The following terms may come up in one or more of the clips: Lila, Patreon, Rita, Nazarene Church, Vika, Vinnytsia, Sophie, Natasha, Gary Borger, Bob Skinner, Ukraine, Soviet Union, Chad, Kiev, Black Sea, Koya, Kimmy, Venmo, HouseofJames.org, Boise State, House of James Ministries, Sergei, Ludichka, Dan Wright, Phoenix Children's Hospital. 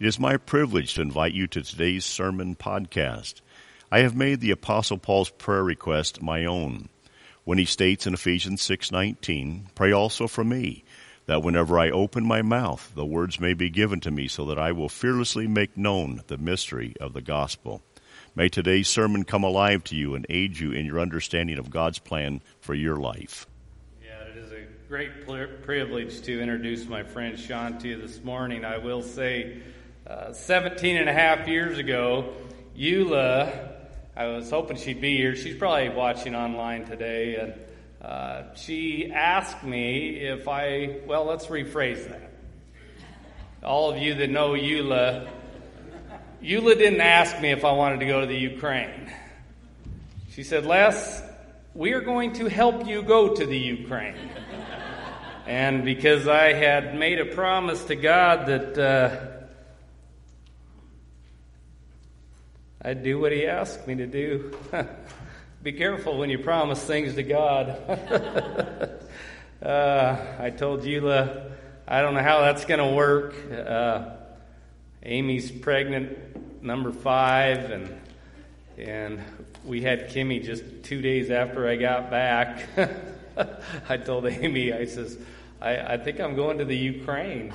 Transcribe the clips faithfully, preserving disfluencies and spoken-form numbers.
It is my privilege to invite you to today's sermon podcast. I have made the Apostle Paul's prayer request my own, when he states in Ephesians six nineteen, "Pray also for me, that whenever I open my mouth, the words may be given to me, so that I will fearlessly make known the mystery of the gospel." May today's sermon come alive to you and aid you in your understanding of God's plan for your life. Yeah, it is a great pl- privilege to introduce my friend Sean to you this morning. I will say, uh, seventeen and a half years ago, Yula, I was hoping she'd be here. She's probably watching online today, and Uh, she asked me if I, well, let's rephrase that. All of you that know Yula, Yula didn't ask me if I wanted to go to the Ukraine. She said, "Les, we are going to help you go to the Ukraine." And because I had made a promise to God that uh, I'd do what He asked me to do. Be careful when you promise things to God. uh, I told Yula, I don't know how that's going to work. Uh, Amy's pregnant, number five, and and we had Kimmy just two days after I got back. I told Amy, I says, I, I think I'm going to the Ukraine,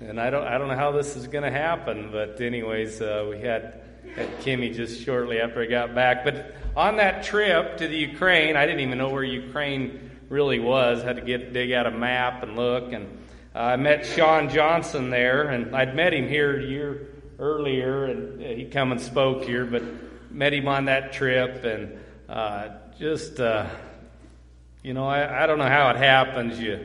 and I don't I don't know how this is going to happen. But anyways, uh, we had. At Kimmy just shortly after I got back. But on that trip to the Ukraine, I didn't even know where Ukraine really was. I had to get dig out a map and look. And uh, I met Sean Johnson there, and I'd met him here a year earlier, and he come and spoke here, but met him on that trip. And uh, just, uh, you know, I, I don't know how it happens. You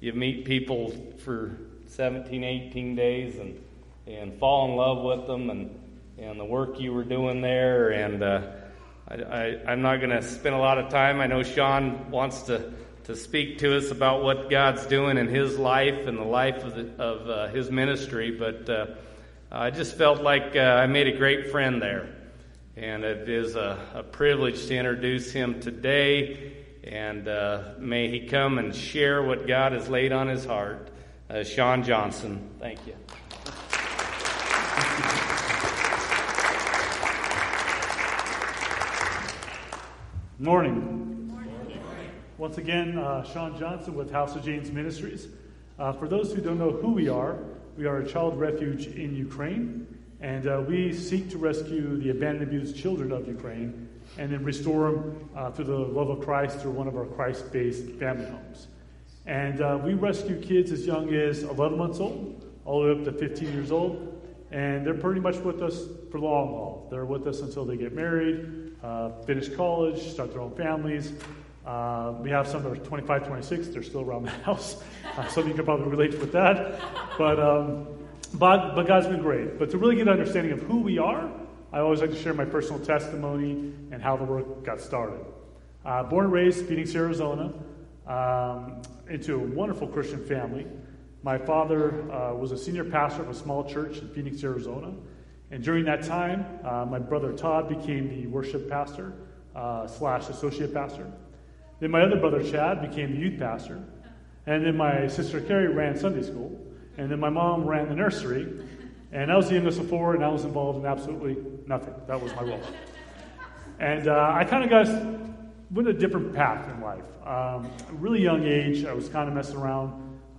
you meet people for seventeen, eighteen days and, and fall in love with them, and and the work you were doing there, and uh, I, I, I'm not going to spend a lot of time. I know Sean wants to, to speak to us about what God's doing in his life and the life of, the, of uh, his ministry, but uh, I just felt like uh, I made a great friend there, and it is a, a privilege to introduce him today, and uh, may he come and share what God has laid on his heart. Uh, Sean Johnson, thank you. Morning. Morning. Once again, uh, Sean Johnson with House of James Ministries. Uh, for those who don't know who we are, we are a child refuge in Ukraine, and uh, we seek to rescue the abandoned, abused children of Ukraine and then restore them uh, through the love of Christ through one of our Christ-based family homes. And uh, we rescue kids as young as eleven months old, all the way up to fifteen years old, and they're pretty much with us for the long haul. They're with us until they get married, Uh, finish college, start their own families. Uh, we have some that are twenty-five, twenty-six. They're still around the house. Uh, some of you can probably relate with that. But, um, but but God's been great. But to really get an understanding of who we are, I always like to share my personal testimony and how the work got started. Uh, born and raised in Phoenix, Arizona, um, into a wonderful Christian family. My father uh, was a senior pastor of a small church in Phoenix, Arizona. And during that time, uh, my brother Todd became the worship pastor uh, slash associate pastor. Then my other brother Chad became the youth pastor. And then my sister Carrie ran Sunday school. And then my mom ran the nursery. And I was the youngest of four, and I was involved in absolutely nothing. That was my role. And uh, I kind of got went a different path in life. Um, at a really young age, I was kind of messing around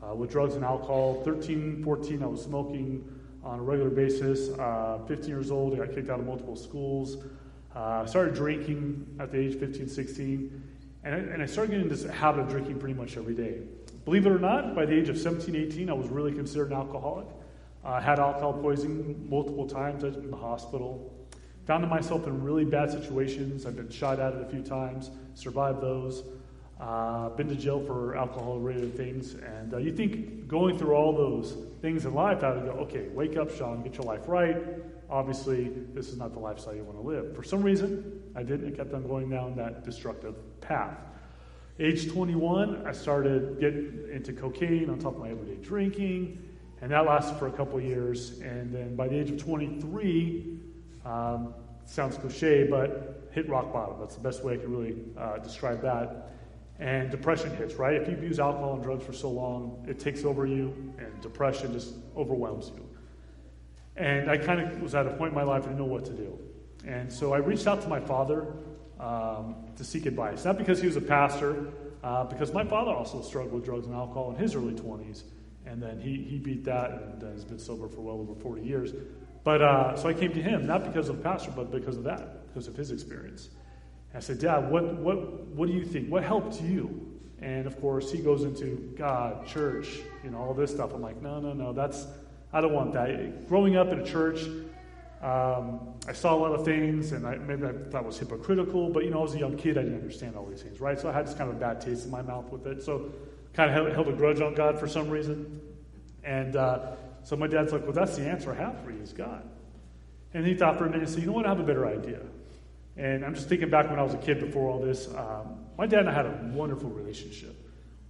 uh, with drugs and alcohol. thirteen, fourteen, I was smoking on a regular basis. uh, fifteen years old, I got kicked out of multiple schools. I uh, started drinking at the age of fifteen, sixteen, and I, and I started getting into this habit of drinking pretty much every day. Believe it or not, by the age of seventeen, eighteen, I was really considered an alcoholic. I uh, had alcohol poisoning multiple times. I was in the hospital. Found myself in really bad situations. I've been shot at it a few times, survived those. Uh, been to jail for alcohol-related things, and uh, you think going through all those things in life, I would go, okay, wake up, Sean, get your life right. Obviously, this is not the lifestyle you want to live. For some reason, I didn't. I kept on going down that destructive path. Age twenty-one, I started getting into cocaine on top of my everyday drinking, and that lasted for a couple years. And then by the age of twenty-three, um, sounds cliche, but hit rock bottom. That's the best way I can really uh, describe that. And depression hits, right? If you abuse alcohol and drugs for so long, it takes over you, and depression just overwhelms you. And I kind of was at a point in my life I didn't know what to do. And so I reached out to my father um, to seek advice. Not because he was a pastor, uh, because my father also struggled with drugs and alcohol in his early twenties. And then he, he beat that and has been sober for well over forty years. But uh, so I came to him, not because of the pastor, but because of that, because of his experience. And I said, Dad, what, what, what do you think? What helped you? And, of course, he goes into God, church, you know, all this stuff. I'm like, no, no, no, that's, I don't want that. Growing up in a church, um, I saw a lot of things, and I, maybe I thought it was hypocritical. But, you know, as a young kid, I didn't understand all these things, right? So I had just kind of a bad taste in my mouth with it. So kind of held, held a grudge on God for some reason. And uh, so my dad's like, well, that's the answer I have for you is God. And he thought for a minute and said, you know what, I have a better idea. And I'm just thinking back when I was a kid before all this. Um, my dad and I had a wonderful relationship.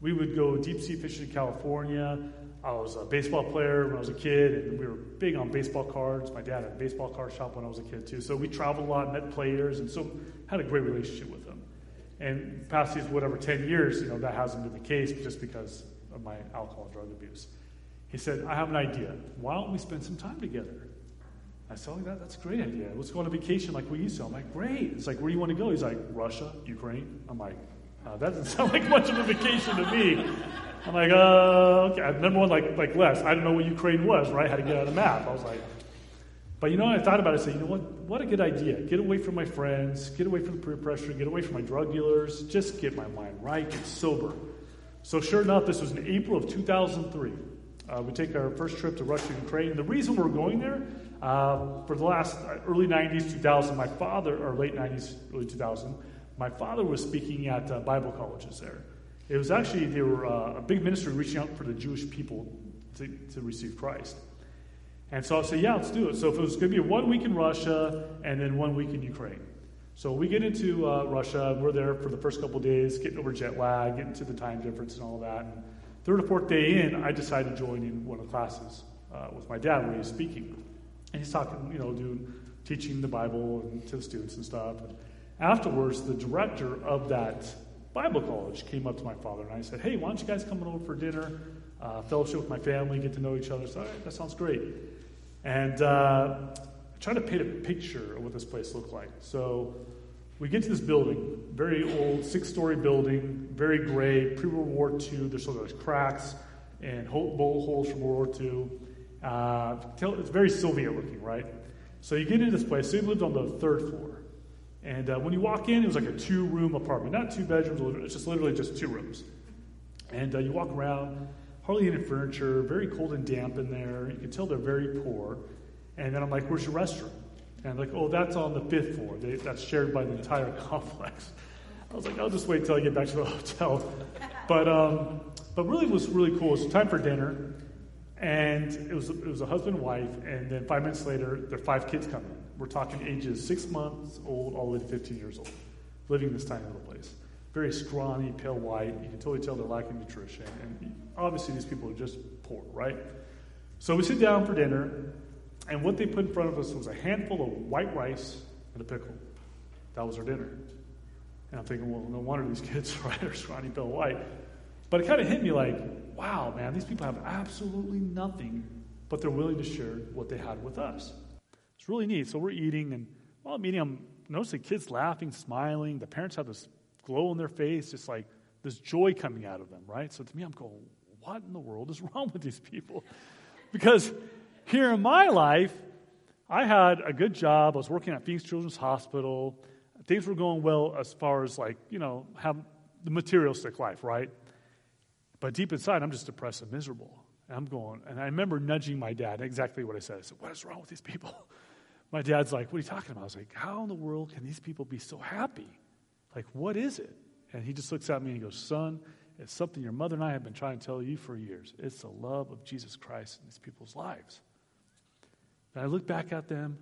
We would go deep-sea fishing in California. I was a baseball player when I was a kid, and we were big on baseball cards. My dad had a baseball card shop when I was a kid, too. So we traveled a lot, met players, and so had a great relationship with them. And past these, whatever, ten years, you know, that hasn't been the case just because of my alcohol and drug abuse. He said, I have an idea. Why don't we spend some time together? I said, oh, that, that's a great idea. Let's go on a vacation like we used to. I'm like, great. It's like, where do you want to go? He's like, Russia, Ukraine. I'm like, uh, that doesn't sound like much of a vacation to me. I'm like, uh, okay. I remember one like like less. I didn't know what Ukraine was, right? I had to get out of the map. I was like, but you know what? I thought about it. I said, you know what? What a good idea. Get away from my friends. Get away from the peer pressure. Get away from my drug dealers. Just get my mind right. Get sober. So sure enough, this was in April of two thousand three. Uh, we take our first trip to Russia and Ukraine. And the reason we're going there, uh, for the last uh, early nineties, two thousand, my father, or late nineties, early two thousand, my father was speaking at uh, Bible colleges there. It was actually, they were uh, a big ministry reaching out for the Jewish people to, to receive Christ. And so I said, yeah, let's do it. So if it was going to be one week in Russia and then one week in Ukraine. So we get into uh, Russia. We're there for the first couple of days, getting over jet lag, getting to the time difference and all that. And third or fourth day in, I decided to join in one of the classes uh, with my dad when he was speaking. And he's talking, you know, doing teaching the Bible and to the students and stuff. And afterwards, the director of that Bible college came up to my father and I said, hey, why don't you guys come over for dinner, uh, fellowship with my family, get to know each other. So, all right, that sounds great. And uh, I tried to paint a picture of what this place looked like. So we get to this building, very old, six-story building, very gray, pre-World War Two. There's sort of like cracks and bowl holes from World War Two. Uh, it's very Soviet-looking, right? So you get into this place. So we lived on the third floor. And uh, when you walk in, it was like a two-room apartment. Not two bedrooms, it's just literally just two rooms. And uh, you walk around, hardly any furniture, very cold and damp in there. You can tell they're very poor. And then I'm like, where's your restroom? And I'm like, oh, that's on the fifth floor. They, that's shared by the entire complex. I was like, I'll just wait until I get back to the hotel. But um, but really it was really cool. It was time for dinner. And it was, it was a husband and wife. And then five minutes later, their five kids come in. We're talking ages six months old all the way to fifteen years old, living in this tiny little place. Very scrawny, pale white. You can totally tell they're lacking nutrition. And obviously these people are just poor, right? So we sit down for dinner, and what they put in front of us was a handful of white rice and a pickle. That was our dinner. And I'm thinking, well, no wonder these kids, right, are scrawny, pale white. But it kind of hit me like, wow, man, these people have absolutely nothing, but they're willing to share what they had with us. It's really neat. So we're eating, and while I'm eating, I'm noticing kids laughing, smiling. The parents have this glow on their face, just like this joy coming out of them, right? So to me, I'm going, what in the world is wrong with these people? Because here in my life, I had a good job. I was working at Phoenix Children's Hospital. Things were going well as far as, like, you know, have the materialistic life, right? But deep inside, I'm just depressed and miserable. And I'm going, and I remember nudging my dad, exactly what I said. I said, what is wrong with these people? My dad's like, what are you talking about? I was like, how in the world can these people be so happy? Like, what is it? And he just looks at me and he goes, son, it's something your mother and I have been trying to tell you for years. It's the love of Jesus Christ in these people's lives. And I look back at them,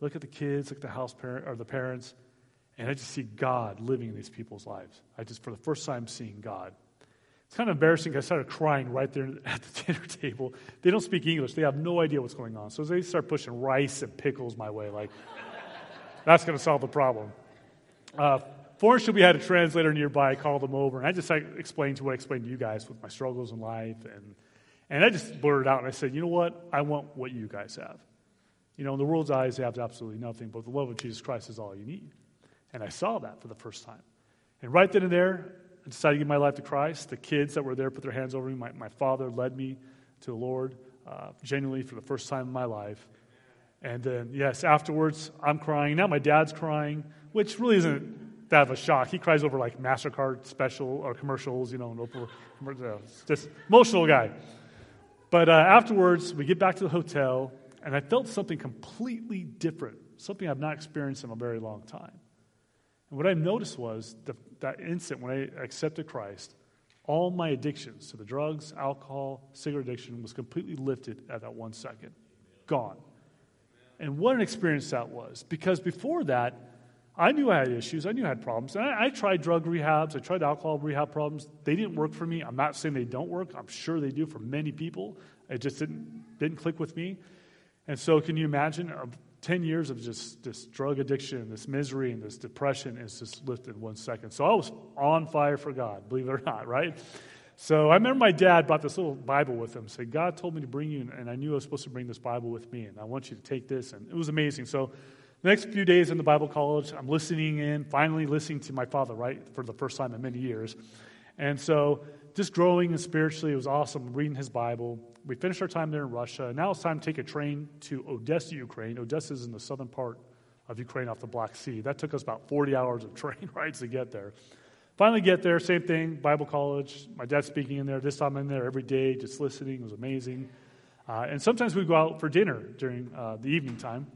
look at the kids, look at the house parent or the parents, and I just see God living in these people's lives. I just, for the first time, seeing God. It's kind of embarrassing because I started crying right there at the dinner table. They don't speak English. They have no idea what's going on. So they start pushing rice and pickles my way. Like, that's going to solve the problem. Uh, fortunately, we had a translator nearby. I called them over. And I just I explained to what I explained to you guys with my struggles in life. And, and I just blurted out. And I said, you know what? I want what you guys have. You know, in the world's eyes, they have absolutely nothing, but the love of Jesus Christ is all you need. And I saw that for the first time. And right then and there, I decided to give my life to Christ. The kids that were there put their hands over me. My, my father led me to the Lord uh, genuinely for the first time in my life. And then, yes, afterwards, I'm crying. Now my dad's crying, which really isn't that of a shock. He cries over, like, MasterCard special or commercials, you know, and over, just emotional guy. But uh, afterwards, we get back to the hotel, and I felt something completely different, something I've not experienced in a very long time. And what I noticed was the, that instant when I accepted Christ, all my addictions to so the drugs, alcohol, cigarette addiction was completely lifted at that one second. Gone. And what an experience that was. Because before that, I knew I had issues. I knew I had problems. And I, I tried drug rehabs. I tried alcohol rehab problems. They didn't work for me. I'm not saying they don't work. I'm sure they do for many people. It just didn't didn't click with me. And so can you imagine uh, ten years of just this drug addiction, this misery, and this depression is just lifted in one second. So I was on fire for God, believe it or not, right? So I remember my dad brought this little Bible with him, said, God told me to bring you, and I knew I was supposed to bring this Bible with me, and I want you to take this, and it was amazing. So the next few days in the Bible college, I'm listening in, finally listening to my father, right, for the first time in many years. And so just growing spiritually, it was awesome, reading his Bible. We finished our time there in Russia. Now it's time to take a train to Odessa, Ukraine. Odessa is in the southern part of Ukraine off the Black Sea. That took us about forty hours of train rides to get there. Finally get there, same thing, Bible college, my dad speaking in there, this time I'm in there every day, just listening, it was amazing. Uh, and sometimes we go out for dinner during uh, the evening time,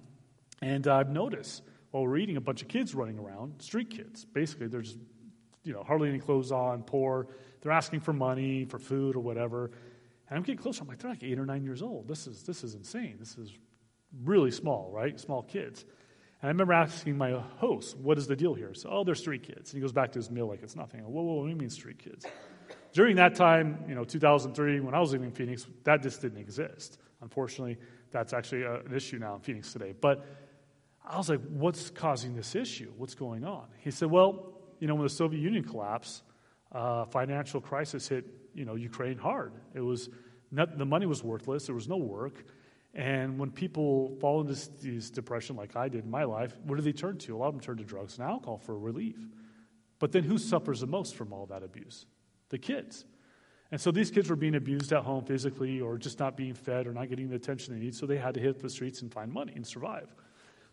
and uh, I've noticed while we're eating a bunch of kids running around, street kids, basically they're just, you know, hardly any clothes on, poor, they're asking for money, for food or whatever, and I'm getting closer, I'm like, they're like eight or nine years old, this is, this is insane, this is really small, right, small kids. And I remember asking my host, what is the deal here? So, oh, they're street kids. And he goes back to his meal like it's nothing. I go, whoa, whoa, what do you mean street kids? During that time, you know, two thousand three, when I was living in Phoenix, that just didn't exist. Unfortunately, that's actually a, an issue now in Phoenix today. But I was like, what's causing this issue? What's going on? He said, well, you know, when the Soviet Union collapsed, uh, financial crisis hit, you know, Ukraine hard. It was, not, the money was worthless. There was no work. And when people fall into this depression like I did in my life, what do they turn to? A lot of them turn to drugs and alcohol for relief. But then who suffers the most from all that abuse? The kids. And so these kids were being abused at home physically or just not being fed or not getting the attention they need, so they had to hit the streets and find money and survive.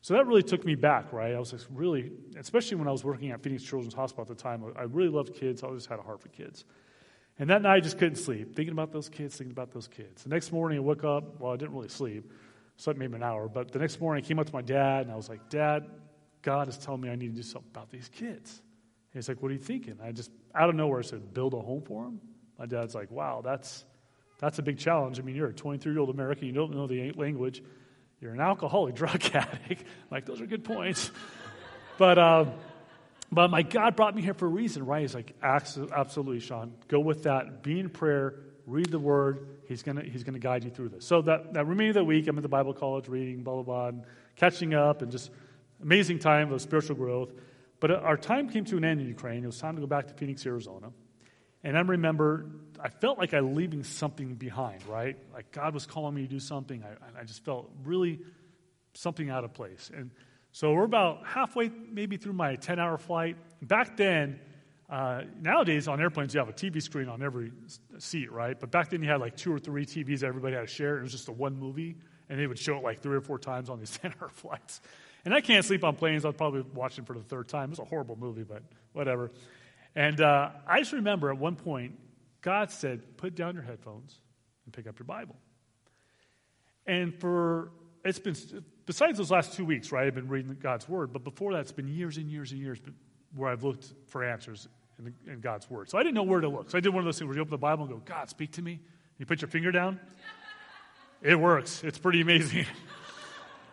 So that really took me back, right? I was just really, especially when I was working at Phoenix Children's Hospital at the time, I really loved kids. I always had a heart for kids. And that night I just couldn't sleep, thinking about those kids, thinking about those kids. The next morning I woke up, well, I didn't really sleep, slept maybe an hour, but the next morning I came up to my dad, and I was like, Dad, God is telling me I need to do something about these kids. And he's like, what are you thinking? I just, out of nowhere, I said, build a home for them? My dad's like, wow, that's that's a big challenge. I mean, you're a twenty-three-year-old American, you don't know the language, you're an alcoholic drug addict. Like, those are good points. but... Um, But my God brought me here for a reason, right? He's like, absolutely, Sean. Go with that. Be in prayer. Read the Word. He's gonna He's gonna guide you through this. So that, that remaining of the week, I'm at the Bible college reading, blah, blah, blah, and catching up, and just amazing time of spiritual growth. But our time came to an end in Ukraine. It was time to go back to Phoenix, Arizona. And I remember I felt like I was leaving something behind, right? Like God was calling me to do something. I, I just felt really something out of place. And so we're about halfway maybe through my ten-hour flight. Back then, uh, nowadays on airplanes, you have a T V screen on every seat, right? But back then you had like two or three T Vs that everybody had to share. It was just a one movie, and they would show it like three or four times on these ten-hour flights. And I can't sleep on planes. I'll probably watch it for the third time. It was a horrible movie, but whatever. And uh, I just remember at one point, God said, put down your headphones and pick up your Bible. And for, it's been... Besides those last two weeks, right, I've been reading God's Word, but before that, it's been years and years and years where I've looked for answers in, the, in God's Word. So I didn't know where to look. So I did one of those things where you open the Bible and go, God, speak to me. You put your finger down. It works. It's pretty amazing.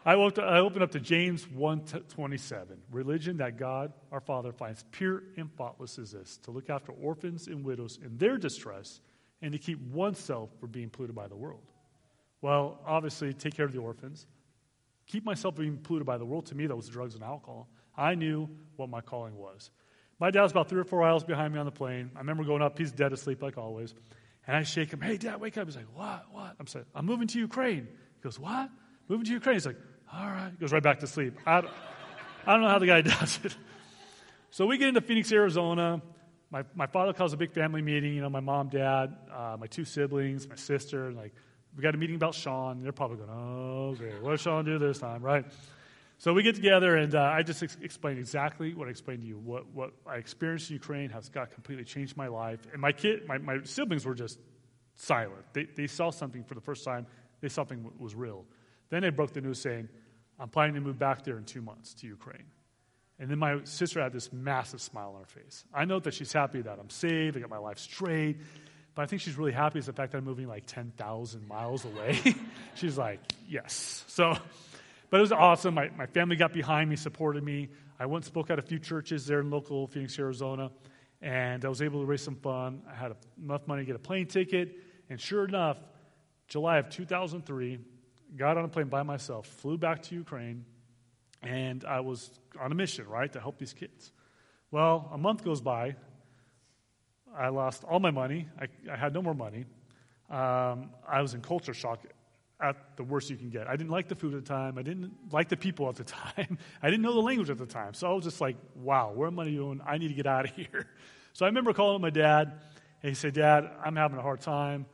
I, looked, I opened up to James one twenty-seven. Religion that God, our Father, finds pure and faultless is this, to look after orphans and widows in their distress and to keep oneself from being polluted by the world. Well, obviously, take care of the orphans. Keep myself being polluted by the world. To me, that was drugs and alcohol. I knew what my calling was. My dad was about three or four aisles behind me on the plane. I remember going up. He's dead asleep like always. And I shake him. Hey, Dad, wake up. He's like, what, what? I'm saying, I'm moving to Ukraine. He goes, what? Moving to Ukraine. He's like, all right, goes right back to sleep. I don't, I don't know how the guy does it. So we get into Phoenix, Arizona. My my father calls a big family meeting. You know, my mom, dad, uh, my two siblings, my sister. Like, we got a meeting about Sean. They're probably going, oh, great. What did Sean do this time, right? So we get together, and uh, I just ex- explained exactly what I explained to you. What what I experienced in Ukraine, how God completely changed my life. And my kid, my, my siblings were just silent. They they saw something for the first time. They saw something was real. Then they broke the news saying, I'm planning to move back there in two months to Ukraine. And then my sister had this massive smile on her face. I know that she's happy that I'm saved, I got my life straight, but I think she's really happy is the fact that I'm moving like ten thousand miles away. She's like, yes. So, but it was awesome. My, my family got behind me, supported me. I went and spoke at a few churches there in local Phoenix, Arizona, and I was able to raise some fun. I had enough money to get a plane ticket, and sure enough, July of two thousand three, got on a plane by myself, flew back to Ukraine, and I was on a mission, right, to help these kids. Well, a month goes by. I lost all my money. I, I had no more money. Um, I was in culture shock at the worst you can get. I didn't like the food at the time. I didn't like the people at the time. I didn't know the language at the time. So I was just like, wow, where am I going? I need to get out of here. So I remember calling up my dad, and he said, Dad, I'm having a hard time.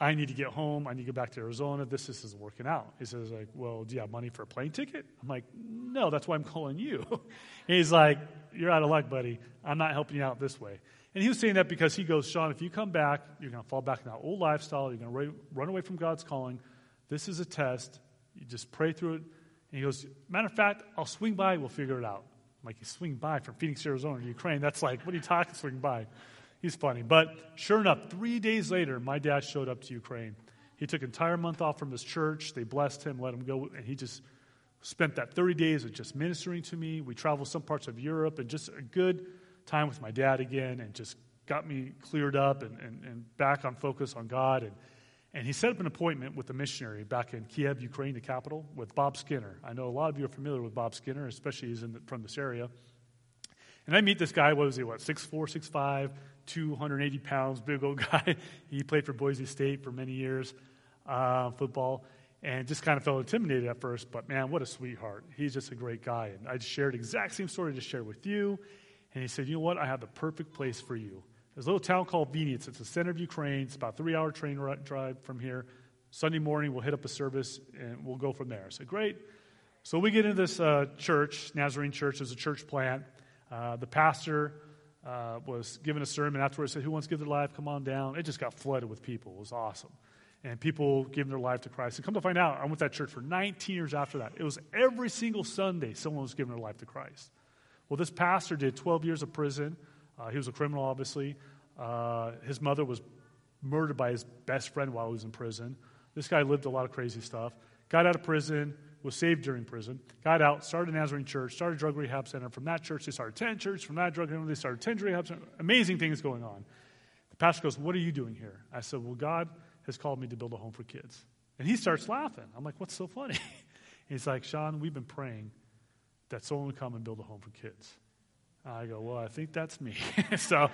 I need to get home. I need to go back to Arizona. This, this isn't working out. He says, like, well, do you have money for a plane ticket? I'm like, no, that's why I'm calling you. And he's like, you're out of luck, buddy. I'm not helping you out this way. And he was saying that because he goes, Sean, if you come back, you're going to fall back in that old lifestyle. You're going to run away from God's calling. This is a test. You just pray through it. And he goes, matter of fact, I'll swing by. We'll figure it out. I'm like, you swing by from Phoenix, Arizona to Ukraine? That's like, what are you talking, swing by? He's funny. But sure enough, three days later, my dad showed up to Ukraine. He took an entire month off from his church. They blessed him, let him go. And he just spent that thirty days of just ministering to me. We traveled some parts of Europe and just a good time with my dad again, and just got me cleared up and, and, and back on focus on God. And, and he set up an appointment with a missionary back in Kiev, Ukraine, the capital, with Bob Skinner. I know a lot of you are familiar with Bob Skinner, especially he's in the, from this area. And I meet this guy, what was he, what, six four, six five, two hundred eighty pounds, big old guy. He played for Boise State for many years, uh, football, and just kind of felt intimidated at first, but man, what a sweetheart. He's just a great guy. And I shared the exact same story I just shared with you, and he said, you know what, I have the perfect place for you. There's a little town called Vinnytsia. It's the center of Ukraine. It's about a three-hour train drive from here. Sunday morning, we'll hit up a service, and we'll go from there. I said, great. So we get into this uh, church, Nazarene Church. There's a church plant. Uh, the pastor... Uh, was given a sermon afterwards, said, who wants to give their life? Come on down. It just got flooded with people. It was awesome. And people giving their life to Christ. And come to find out, I went to that church for nineteen years after that. It was every single Sunday someone was giving their life to Christ. Well, this pastor did twelve years of prison. Uh, he was a criminal, obviously. Uh, his mother was murdered by his best friend while he was in prison. This guy lived a lot of crazy stuff. Got out of prison, was saved during prison, got out, started a Nazarene church, started a drug rehab center. From that church, they started ten churches. From that drug rehab, they started ten rehab centers. Amazing things going on. The pastor goes, what are you doing here? I said, well, God has called me to build a home for kids. And he starts laughing. I'm like, what's so funny? He's like, Sean, we've been praying that someone would come and build a home for kids. I go, well, I think that's me. So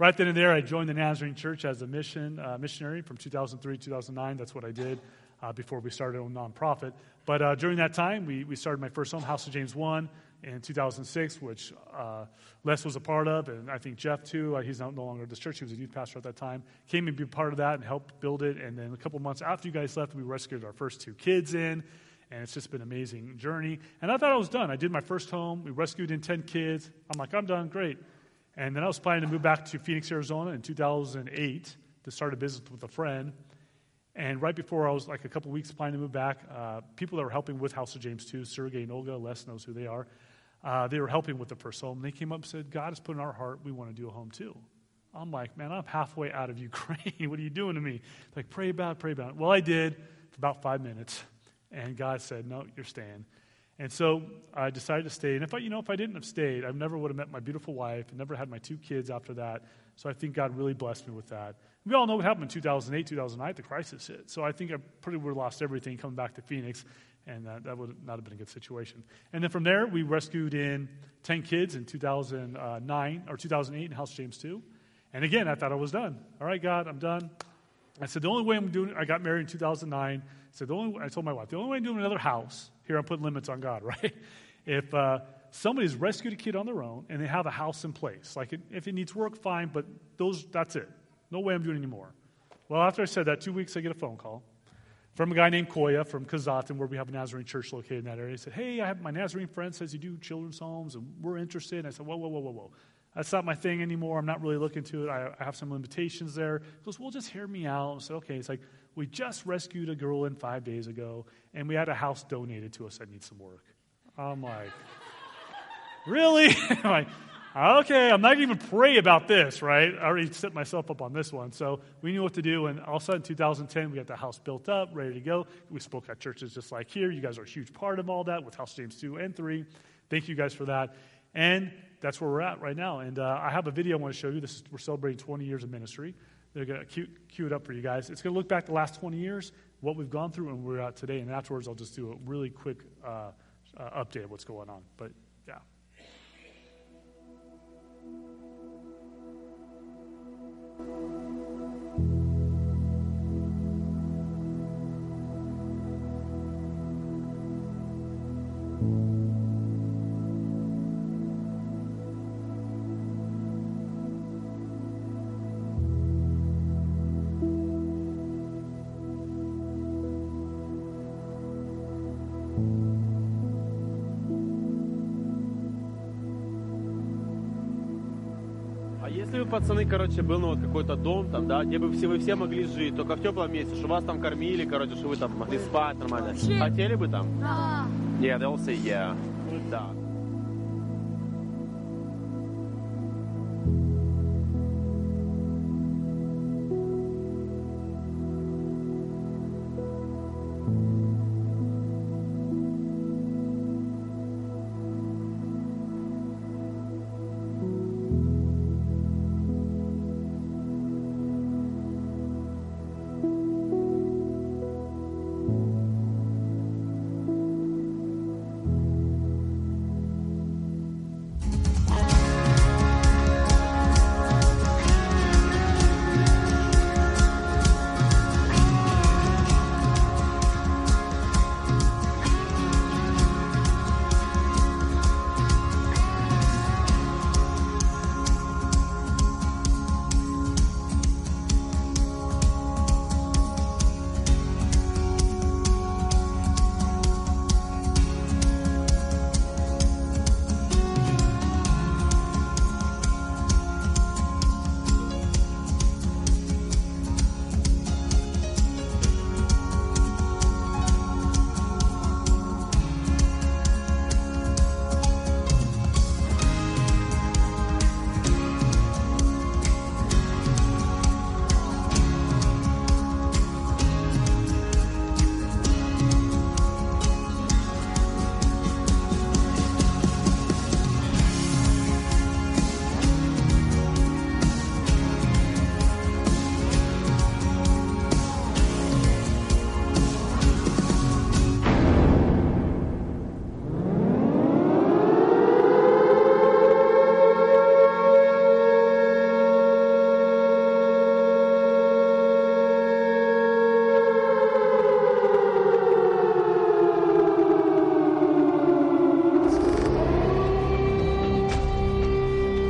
right then and there, I joined the Nazarene church as a mission uh, missionary from two thousand three, two thousand nine. That's what I did. Uh, before we started our own nonprofit. But uh, during that time, we, we started my first home, House of James one, in two thousand six, which uh, Les was a part of, and I think Jeff, too. Uh, he's no longer at this church. He was a youth pastor at that time. Came and be part of that and helped build it. And then a couple months after you guys left, we rescued our first two kids in, and it's just been an amazing journey. And I thought I was done. I did my first home. We rescued in ten kids. I'm like, I'm done. Great. And then I was planning to move back to Phoenix, Arizona in two thousand eight to start a business with a friend. And right before I was like a couple weeks planning to move back, uh, people that were helping with House of James too, Sergei and Olga, Les knows who they are, uh, they were helping with the first home. And they came up and said, God has put in our heart, we want to do a home too. I'm like, man, I'm halfway out of Ukraine. What are you doing to me? Like, pray about it, pray about it. Well, I did for about five minutes. And God said, no, you're staying. And so I decided to stay. And if I, you know, if I didn't have stayed, I never would have met my beautiful wife and never had my two kids after that. So I think God really blessed me with that. We all know what happened in two thousand eight, two thousand nine, the crisis hit. So I think I pretty would have lost everything coming back to Phoenix, and that, that would not have been a good situation. And then from there, we rescued in ten kids in two thousand nine, or two thousand eight in House James two. And again, I thought I was done. All right, God, I'm done. I said, the only way I'm doing, I got married in two thousand nine. I said, the only, I told my wife, the only way I'm doing another house, here I'm putting limits on God, right? If uh, somebody's rescued a kid on their own and they have a house in place, like it, if it needs work, fine, but those, that's it. No way I'm doing anymore. Well, after I said that, two weeks I get a phone call from a guy named Koya from Kazatin, where we have a Nazarene church located in that area. He said, hey, I have my Nazarene friend says you do children's homes, and we're interested. And I said, whoa, whoa, whoa, whoa, whoa. That's not my thing anymore. I'm not really looking to it. I, I have some limitations there. He goes, well, just hear me out. I said, okay. It's like, we just rescued a girl in five days ago, and we had a house donated to us that needs some work. I'm like, really? I'm like, okay, I'm not even pray about this, right? I already set myself up on this one. So we knew what to do, and all of a sudden, two thousand ten, we got the house built up, ready to go. We spoke at churches just like here. You guys are a huge part of all that with House of James two and three. Thank you guys for that. And that's where we're at right now. And uh, I have a video I want to show you. This is, we're celebrating twenty years of ministry. They're going to cue, cue it up for you guys. It's going to look back the last twenty years, what we've gone through and where we're at today. And afterwards, I'll just do a really quick uh, uh, update of what's going on. But, yeah. Пацаны, короче, был, ну, вот какой-то дом там, да, где бы все, вы все могли жить, только в теплом месте, что вас там кормили, короче, что вы там могли спать нормально. Хотели бы там? Да. Yeah, they'll say yeah. Да.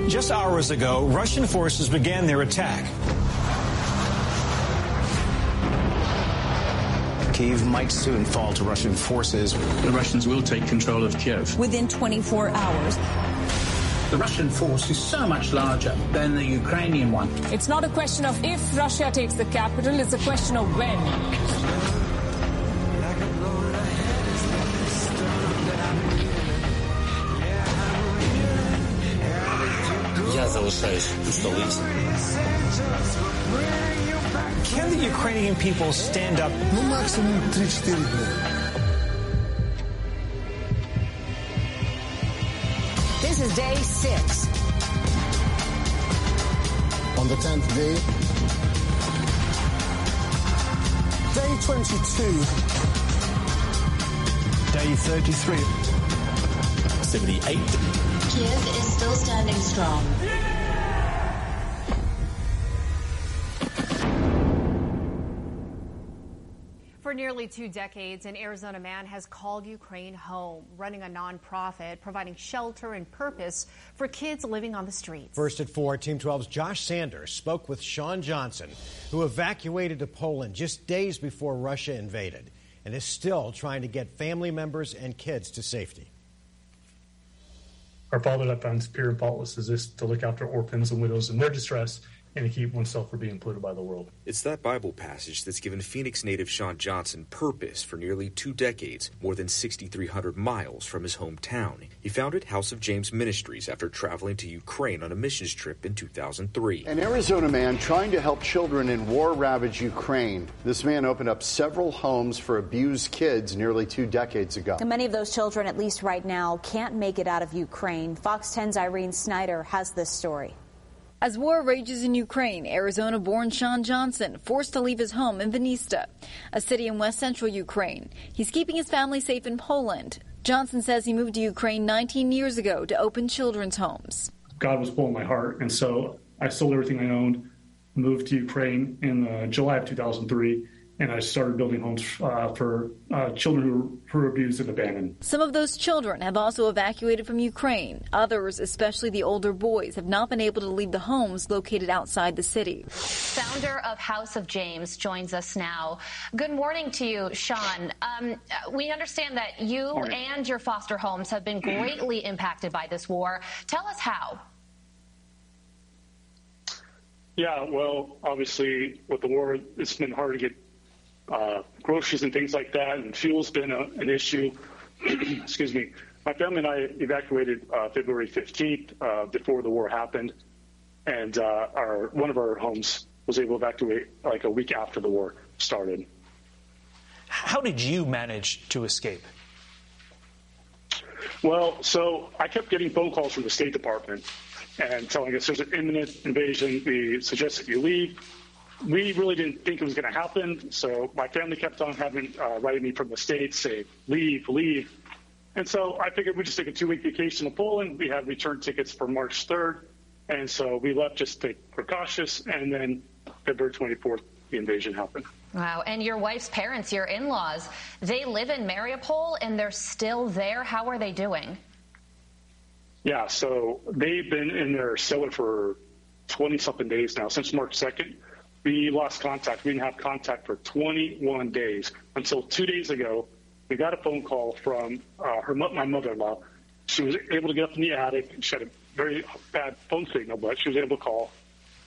Just hours ago, Russian forces began their attack. Kiev might soon fall to Russian forces. The Russians will take control of Kiev within twenty-four hours. The Russian force is so much larger than the Ukrainian one. It's not a question of if Russia takes the capital, it's a question of when. Can the Ukrainian people stand up? Ну, максимум three to four days. This is day six. On the tenth day. Day twenty-two. Day thirty-three. seventy-eight. Kiev is still standing strong. For nearly two decades, an Arizona man has called Ukraine home, running a nonprofit providing shelter and purpose for kids living on the streets. First at four, Team twelve's Josh Sanders spoke with Sean Johnson, who evacuated to Poland just days before Russia invaded and is still trying to get family members and kids to safety. Our father that found spirit faultless is this to look after orphans and widows in their distress and to keep oneself from being polluted by the world. It's that Bible passage that's given Phoenix native Sean Johnson purpose for nearly two decades, more than six thousand three hundred miles from his hometown. He founded House of James Ministries after traveling to Ukraine on a missions trip in two thousand three. An Arizona man trying to help children in war-ravaged Ukraine. This man opened up several homes for abused kids nearly two decades ago. And many of those children, at least right now, can't make it out of Ukraine. Fox ten's Irene Snyder has this story. As war rages in Ukraine, Arizona-born Sean Johnson forced to leave his home in Vinnytsia, a city in west central Ukraine. He's keeping his family safe in Poland. Johnson says he moved to Ukraine nineteen years ago to open children's homes. God was pulling my heart, and so I sold everything I owned, moved to Ukraine in uh, July of two thousand three, and I started building homes uh, for uh, children who, who were abused and abandoned. Some of those children have also evacuated from Ukraine. Others, especially the older boys, have not been able to leave the homes located outside the city. Founder of House of James joins us now. Good morning to you, Sean. Um, we understand that you and your foster homes have been greatly impacted by this war. Tell us how. Yeah, well, obviously, with the war, it's been hard to get Uh, groceries and things like that, and fuel's been a, an issue. Excuse me. My family and I evacuated uh, February fifteenth, uh, before the war happened, and uh, our one of our homes was able to evacuate like a week after the war started. How did you manage to escape? Well, so I kept getting phone calls from the State Department and telling us there's an imminent invasion. We suggest that you leave. We really didn't think it was going to happen, so my family kept on having uh, writing me from the States saying, leave, leave. And so I figured we'd just take a two-week vacation to Poland. We had return tickets for March third, and so we left just to be cautious, and then February twenty-fourth, the invasion happened. Wow, and your wife's parents, your in-laws, they live in Mariupol, and they're still there. How are they doing? Yeah, so they've been in their cellar for twenty-something days now, since March second. We lost contact. We didn't have contact for twenty-one days until two days ago. We got a phone call from uh, her, my mother-in-law. She was able to get up in the attic. She had a very bad phone signal, but she was able to call.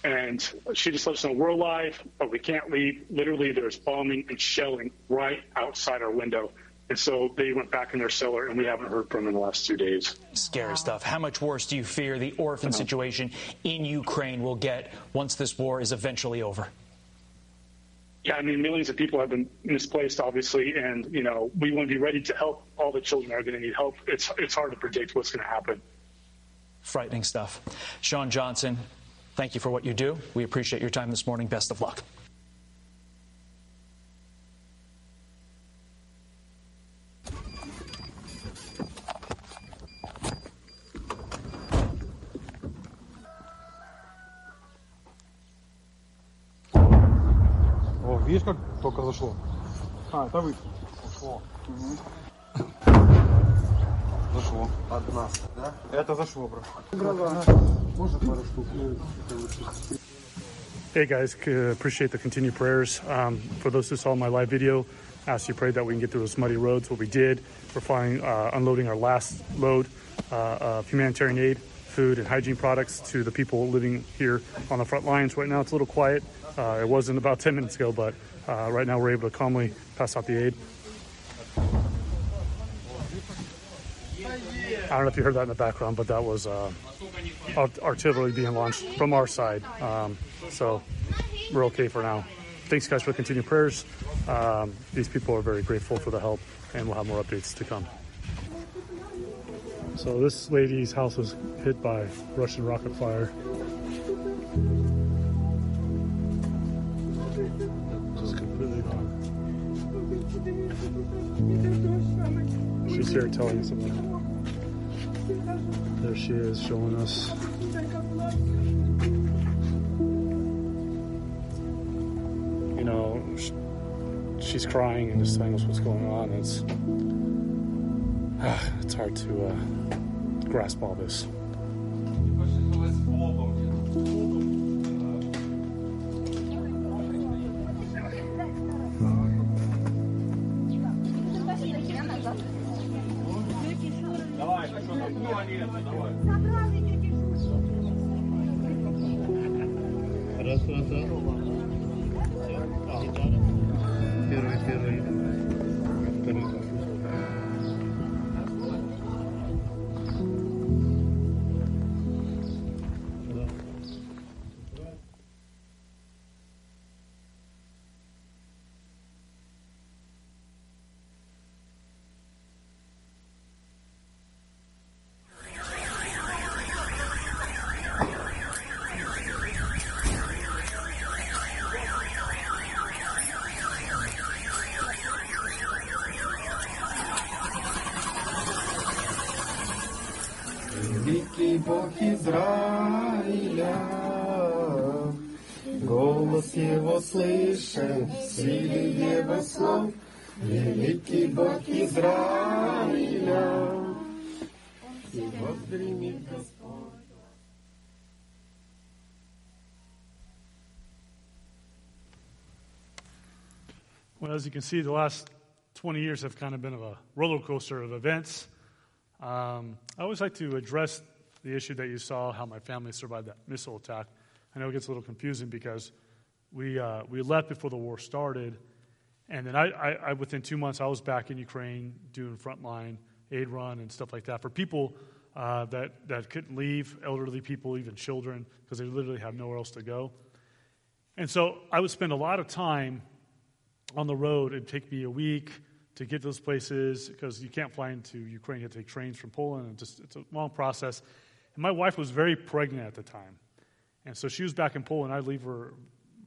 And she just let us know we're alive, but we can't leave. Literally, there's bombing and shelling right outside our window. And so they went back in their cellar, and we haven't heard from them in the last two days. Scary wow. stuff. How much worse do you fear the orphan no. situation in Ukraine will get once this war is eventually over? Yeah, I mean, millions of people have been misplaced, obviously, and, you know, we want to be ready to help. All the children are going to need help. It's, it's hard to predict what's going to happen. Frightening stuff. Sean Johnson, thank you for what you do. We appreciate your time this morning. Best of luck. Видишь, как только зашло? А, это вышло. Ушло. Угу. Зашло. От нас, да? Это зашло, бро. Можно пару штук? Hey guys, appreciate the continued prayers. Um, for those who saw my live video, asked you to pray that we can get through those muddy roads. What we did, we're flying, uh, unloading our last load uh, of humanitarian aid, food and hygiene products to the people living here on the front lines. Right now it's a little quiet. Uh, it wasn't about ten minutes ago, but uh, right now we're able to calmly pass out the aid. I don't know if you heard that in the background, but that was uh, artillery being launched from our side. Um, so we're okay for now. Thanks, guys, for the continued prayers. Um, these people are very grateful for the help, and we'll have more updates to come. So this lady's house was hit by Russian rocket fire. Just completely gone. She's here telling us about it. There she is, showing us. You know, she's crying and just telling us what's going on. It's uh, it's hard to uh, grasp all this. Бог Израиля, голос Его слышен, силе Его слов, великий Бог Израиля, и возгремит Господь. Well, as you can see, the last twenty years have kind of been of a roller coaster of events. Um, I always like to address the issue that you saw, how my family survived that missile attack. I know it gets a little confusing because we uh, we left before the war started, and then I, I, I within two months I was back in Ukraine doing frontline aid run and stuff like that for people uh, that that couldn't leave, elderly people, even children, because they literally have nowhere else to go. And so I would spend a lot of time on the road. It'd take me a week to get to those places because you can't fly into Ukraine. You have to take trains from Poland, and just it's a long process. And my wife was very pregnant at the time. And so she was back in Poland. I'd leave her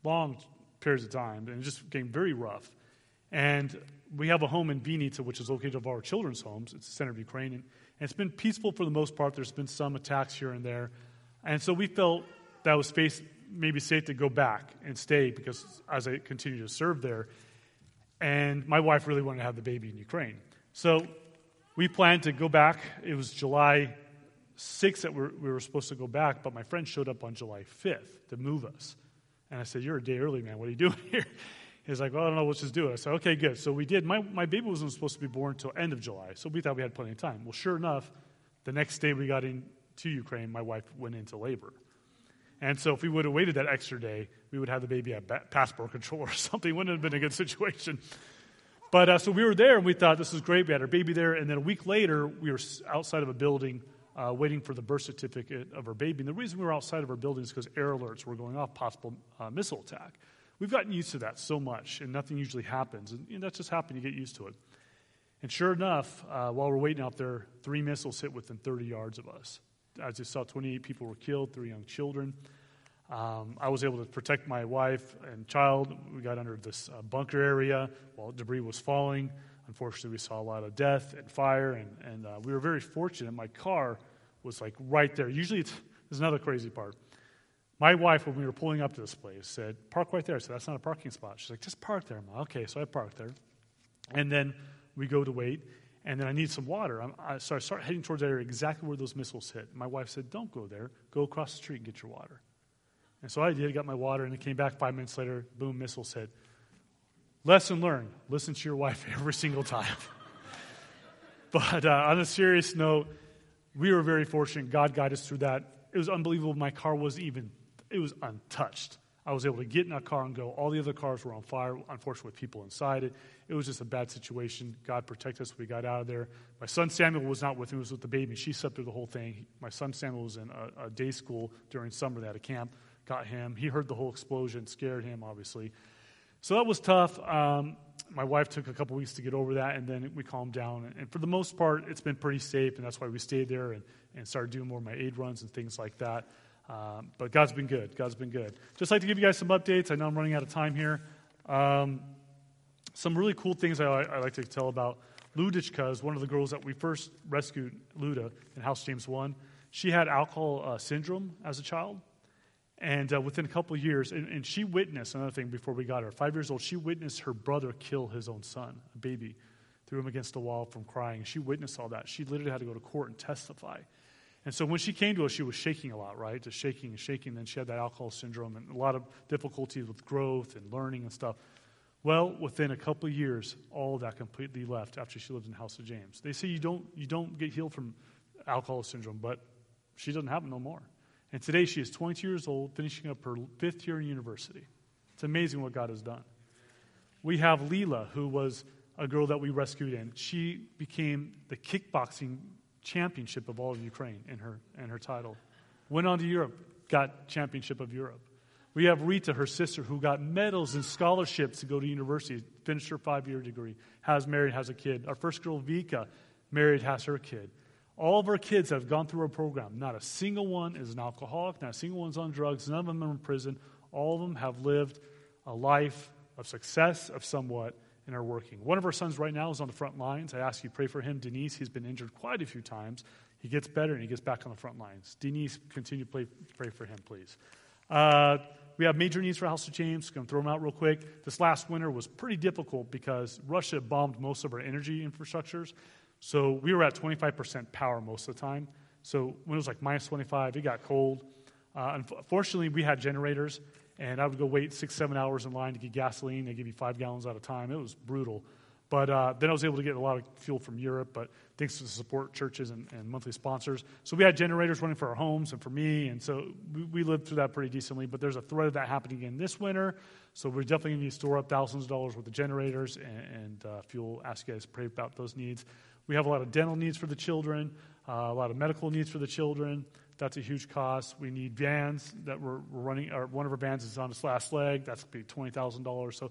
long periods of time, and it just became very rough. And we have a home in Vinnytsia, which is located above our children's homes. It's the center of Ukraine. And, and it's been peaceful for the most part. There's been some attacks here and there. And so we felt that it was space, maybe safe to go back and stay because as I continue to serve there. And my wife really wanted to have the baby in Ukraine. So we planned to go back. It was July sixth that we were supposed to go back, but my friend showed up on July fifth to move us. And I said, "You're a day early, man. What are you doing here?" He's like, "Well, I don't know. Let's just do it." I said, "Okay, good." So we did. My my baby wasn't supposed to be born until end of July, so we thought we had plenty of time. Well, sure enough, the next day we got into Ukraine, my wife went into labor. And so if we would have waited that extra day, we would have the baby at passport control or something. It wouldn't have been a good situation. But uh, so we were there, and we thought this was great. We had our baby there, and then a week later, we were outside of a building Uh, waiting for the birth certificate of our baby. And the reason we were outside of our building is because air alerts were going off, possible uh, missile attack. We've gotten used to that so much, and nothing usually happens. And you know, that's just happened. You get used to it. And sure enough, uh, while we're waiting out there, three missiles hit within thirty yards of us. As you saw, twenty-eight people were killed, three young children. Um, I was able to protect my wife and child. We got under this uh, bunker area while debris was falling. Unfortunately, we saw a lot of death and fire, and, and uh, we were very fortunate. My car was, like, right there. Usually, it's, there's another crazy part. My wife, when we were pulling up to this place, said, "Park right there." I said, "That's not a parking spot." She's like, "Just park there, Ma." Okay, so I parked there. And then we go to wait, and then I need some water. I'm, I, so I start heading towards that area exactly where those missiles hit. My wife said, "Don't go there. Go across the street and get your water." And so I did. I got my water, and it came back five minutes later. Boom, missiles hit. Lesson learned, listen to your wife every single time. But uh, on a serious note, we were very fortunate. God guided us through that. It was unbelievable. My car was even, it was untouched. I was able to get in a car and go. All the other cars were on fire, unfortunately, with people inside it. It was just a bad situation. God protected us. We got out of there. My son Samuel was not with me. He was with the baby. She slept through the whole thing. My son Samuel was in a, a day school during summer. They had a camp. Got him. He heard the whole explosion. Scared him, obviously. So that was tough. Um, my wife took a couple weeks to get over that, and then we calmed down. And for the most part, it's been pretty safe, and that's why we stayed there and, and started doing more of my aid runs and things like that. Um, but God's been good. God's been good. Just like to give you guys some updates. I know I'm running out of time here. Um, some really cool things I, I like to tell about. Ludichka is one of the girls that we first rescued, Luda, in House James one. She had alcohol uh, syndrome as a child. And uh, within a couple of years, and, and she witnessed, another thing before we got her, five years old, she witnessed her brother kill his own son, a baby, threw him against the wall from crying. She witnessed all that. She literally had to go to court and testify. And so when she came to us, she was shaking a lot, right? Just shaking and shaking. Then she had that alcohol syndrome and a lot of difficulties with growth and learning and stuff. Well, within a couple of years, all of that completely left after she lived in the House of James. They say you don't you don't get healed from alcohol syndrome, but she doesn't have it no more. And today she is twenty-two years old, finishing up her fifth year in university. It's amazing what God has done. We have Lila, who was a girl that we rescued, and she became the kickboxing championship of all of Ukraine in her in her title. Went on to Europe, got championship of Europe. We have Rita, her sister, who got medals and scholarships to go to university, finished her five-year degree, has married, has a kid. Our first girl, Vika, married, has her kid. All of our kids have gone through our program. Not a single one is an alcoholic. Not a single one's on drugs. None of them are in prison. All of them have lived a life of success, of somewhat, and are working. One of our sons right now is on the front lines. I ask you to pray for him. Denise, he's been injured quite a few times. He gets better, and he gets back on the front lines. Denise, continue to play, pray for him, please. Uh... We have major needs for House of James. Going to throw them out real quick. This last winter was pretty difficult because Russia bombed most of our energy infrastructures. So we were at twenty-five percent power most of the time. So when it was like minus twenty-five, it got cold. Uh, unfortunately, we had generators, and I would go wait six, seven hours in line to get gasoline. They give you five gallons at a time. It was brutal. But uh, then I was able to get a lot of fuel from Europe, but thanks to the support churches and, and monthly sponsors. So we had generators running for our homes and for me, and so we, we lived through that pretty decently. But there's a threat of that happening again this winter, so we're definitely going to need to store up thousands of dollars worth of generators and, and uh, fuel. Ask you guys to pray about those needs. We have a lot of dental needs for the children, uh, a lot of medical needs for the children. That's a huge cost. We need vans that we're, we're running. Or one of our vans is on its last leg. That's going to be twenty thousand dollars. So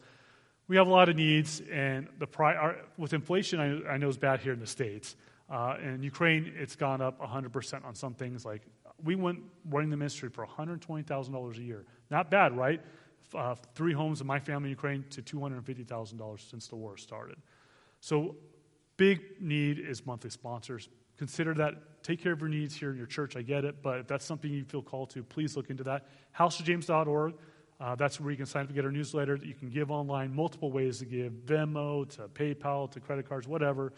we have a lot of needs, and the pri- our, with inflation, I, I know is bad here in the States. Uh, in Ukraine, it's gone up one hundred percent on some things. Like we went running the ministry for one hundred twenty thousand dollars a year. Not bad, right? Uh, three homes in my family in Ukraine to two hundred fifty thousand dollars since the war started. So big need is monthly sponsors. Consider that. Take care of your needs here in your church. I get it, but if that's something you feel called to, please look into that. House of James dot org. Uh, that's where you can sign up to get our newsletter. You can give online, multiple ways to give, Venmo, to PayPal, to credit cards, whatever.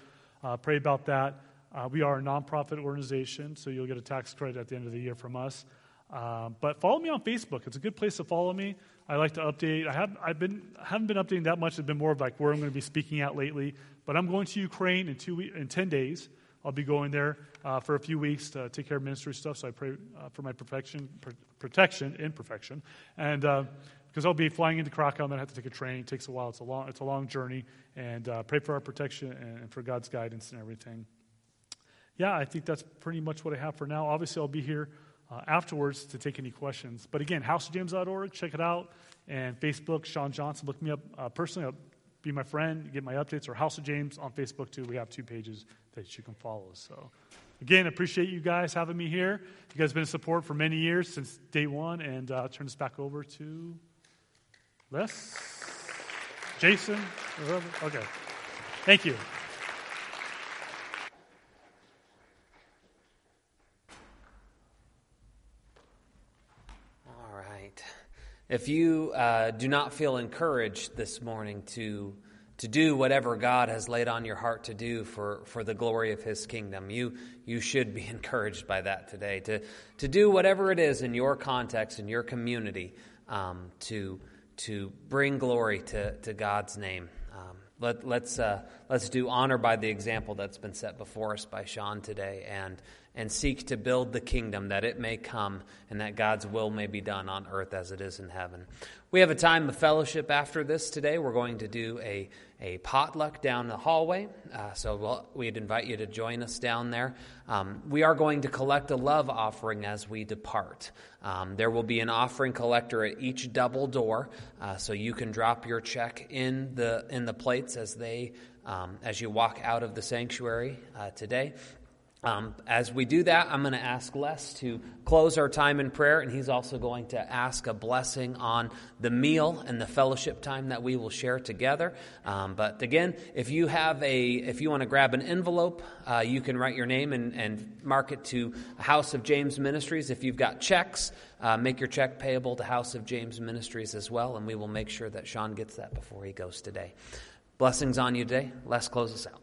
Uh, pray about that. Uh, we are a nonprofit organization, so you'll get a tax credit at the end of the year from us. Uh, but follow me on Facebook. It's a good place to follow me. I like to update. I have, I've been, haven't been updating that much. It's been more of like where I'm going to be speaking at lately. But I'm going to Ukraine in two weeks, in ten days. I'll be going there uh, for a few weeks to take care of ministry stuff, so I pray uh, for my perfection, pr- protection, imperfection, and uh, because I'll be flying into Krakow, I'm going to have to take a train. It takes a while. It's a long, it's a long journey, and uh, pray for our protection and for God's guidance and everything. Yeah, I think that's pretty much what I have for now. Obviously, I'll be here uh, afterwards to take any questions. But again, house of james dot org, check it out, and Facebook, Sean Johnson, look me up uh, personally. I'll be my friend, get my updates, or House of James on Facebook too. We have two pages that you can follow. So, again, appreciate you guys having me here. You guys have been in support for many years, since day one, and uh, I'll turn this back over to Les, Jason, or whoever. Okay. Thank you. All right. If you uh, do not feel encouraged this morning to to do whatever God has laid on your heart to do for, for the glory of His kingdom, you you should be encouraged by that today. To to do whatever it is in your context, in your community, um, to to bring glory to, to God's name. Um, let let's uh, let's do honor by the example that's been set before us by Sean today, and and seek to build the kingdom that it may come and that God's will may be done on earth as it is in heaven. We have a time of fellowship after this today. We're going to do a, a potluck down the hallway, uh, so we'll, we'd invite you to join us down there. Um, we are going to collect a love offering as we depart. Um, there will be an offering collector at each double door, uh, so you can drop your check in the in the plates as they um, as you walk out of the sanctuary uh, today. Um, as we do that, I'm going to ask Les to close our time in prayer, and he's also going to ask a blessing on the meal and the fellowship time that we will share together. Um, but again, if you have a, if you want to grab an envelope, uh, you can write your name and, and mark it to House of James Ministries. If you've got checks, uh, make your check payable to House of James Ministries as well, and we will make sure that Sean gets that before he goes today. Blessings on you today. Les, close us out.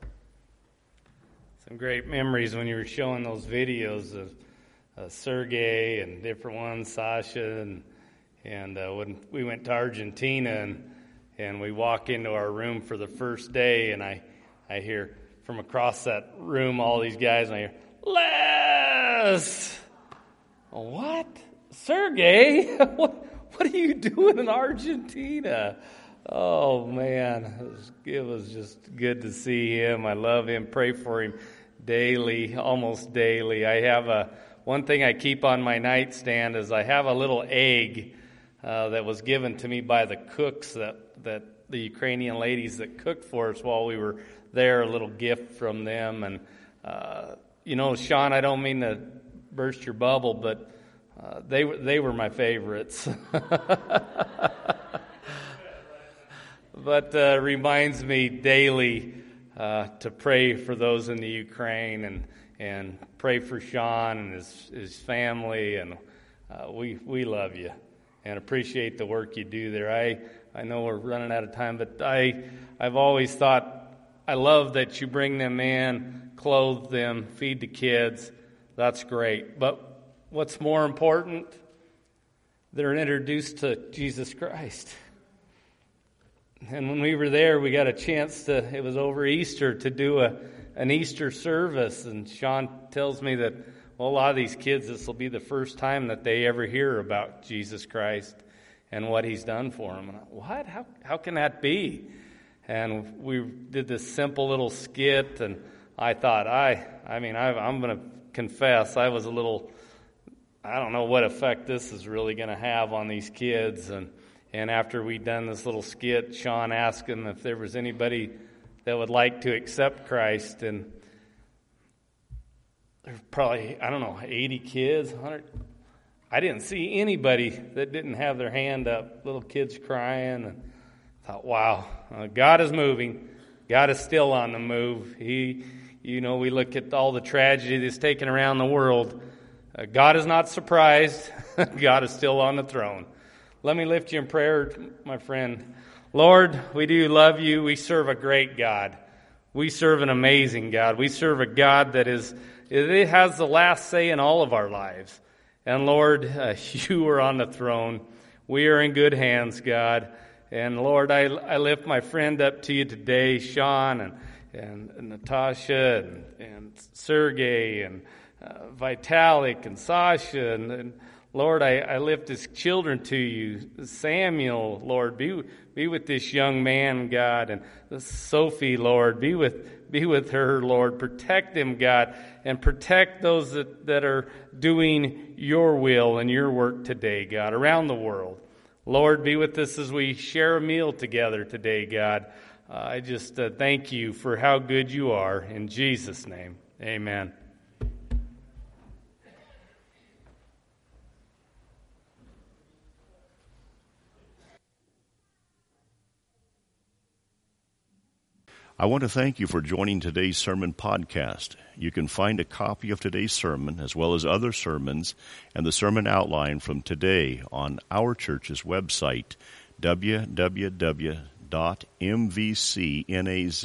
Some great memories when you were showing those videos of uh, Sergei and different ones, Sasha, and and uh, when we went to Argentina and and we walk into our room for the first day, and I I hear from across that room all these guys, and I hear, Les! What? Sergei? what, what are you doing in Argentina? Oh, man, it was, it was just good to see him. I love him. Pray for him daily, almost daily. I have a one thing I keep on my nightstand is I have a little egg uh, that was given to me by the cooks, that, that the Ukrainian ladies that cooked for us while we were there, a little gift from them. And, uh, you know, Sean, I don't mean to burst your bubble, but uh, they, they were my favorites. But uh, reminds me daily uh, to pray for those in the Ukraine and and pray for Sean and his his family, and uh, we we love you and appreciate the work you do there. I I know we're running out of time, but I I've always thought I love that you bring them in, clothe them, feed the kids. That's great. But what's more important? They're introduced to Jesus Christ. And when we were there, we got a chance to, it was over Easter, to do a an Easter service. And Sean tells me that, well, a lot of these kids, this will be the first time that they ever hear about Jesus Christ and what he's done for them. And I, what? How how can that be? And we did this simple little skit, and I thought, I, I mean, I, I'm going to confess, I was a little, I don't know what effect this is really going to have on these kids. And And after we'd done this little skit, Sean asked him if there was anybody that would like to accept Christ. And there were probably, I don't know, eighty kids, one hundred. I didn't see anybody that didn't have their hand up, little kids crying. And I thought, wow, God is moving. God is still on the move. He, you know, we look at all the tragedy that's taken around the world. Uh, God is not surprised. God is still on the throne. Let me lift you in prayer, my friend. Lord, we do love you. We serve a great God. We serve an amazing God. We serve a God that is, it has the last say in all of our lives. And Lord, uh, you are on the throne. We are in good hands, God. And Lord, I, I lift my friend up to you today, Sean and, and, and Natasha and, and Sergei and uh, Vitalik and Sasha and, and Lord, I, I lift his children to you. Samuel, Lord, be be with this young man, God, and Sophie, Lord, be with be with her, Lord. Protect them, God, and protect those that, that are doing your will and your work today, God, around the world. Lord, be with us as we share a meal together today, God. Uh, I just uh, thank you for how good you are. In Jesus' name, amen. I want to thank you for joining today's sermon podcast. You can find a copy of today's sermon, as well as other sermons, and the sermon outline from today on our church's website, w w w dot m v c naz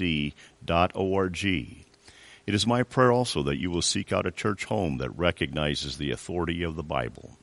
dot org. It is my prayer also that you will seek out a church home that recognizes the authority of the Bible.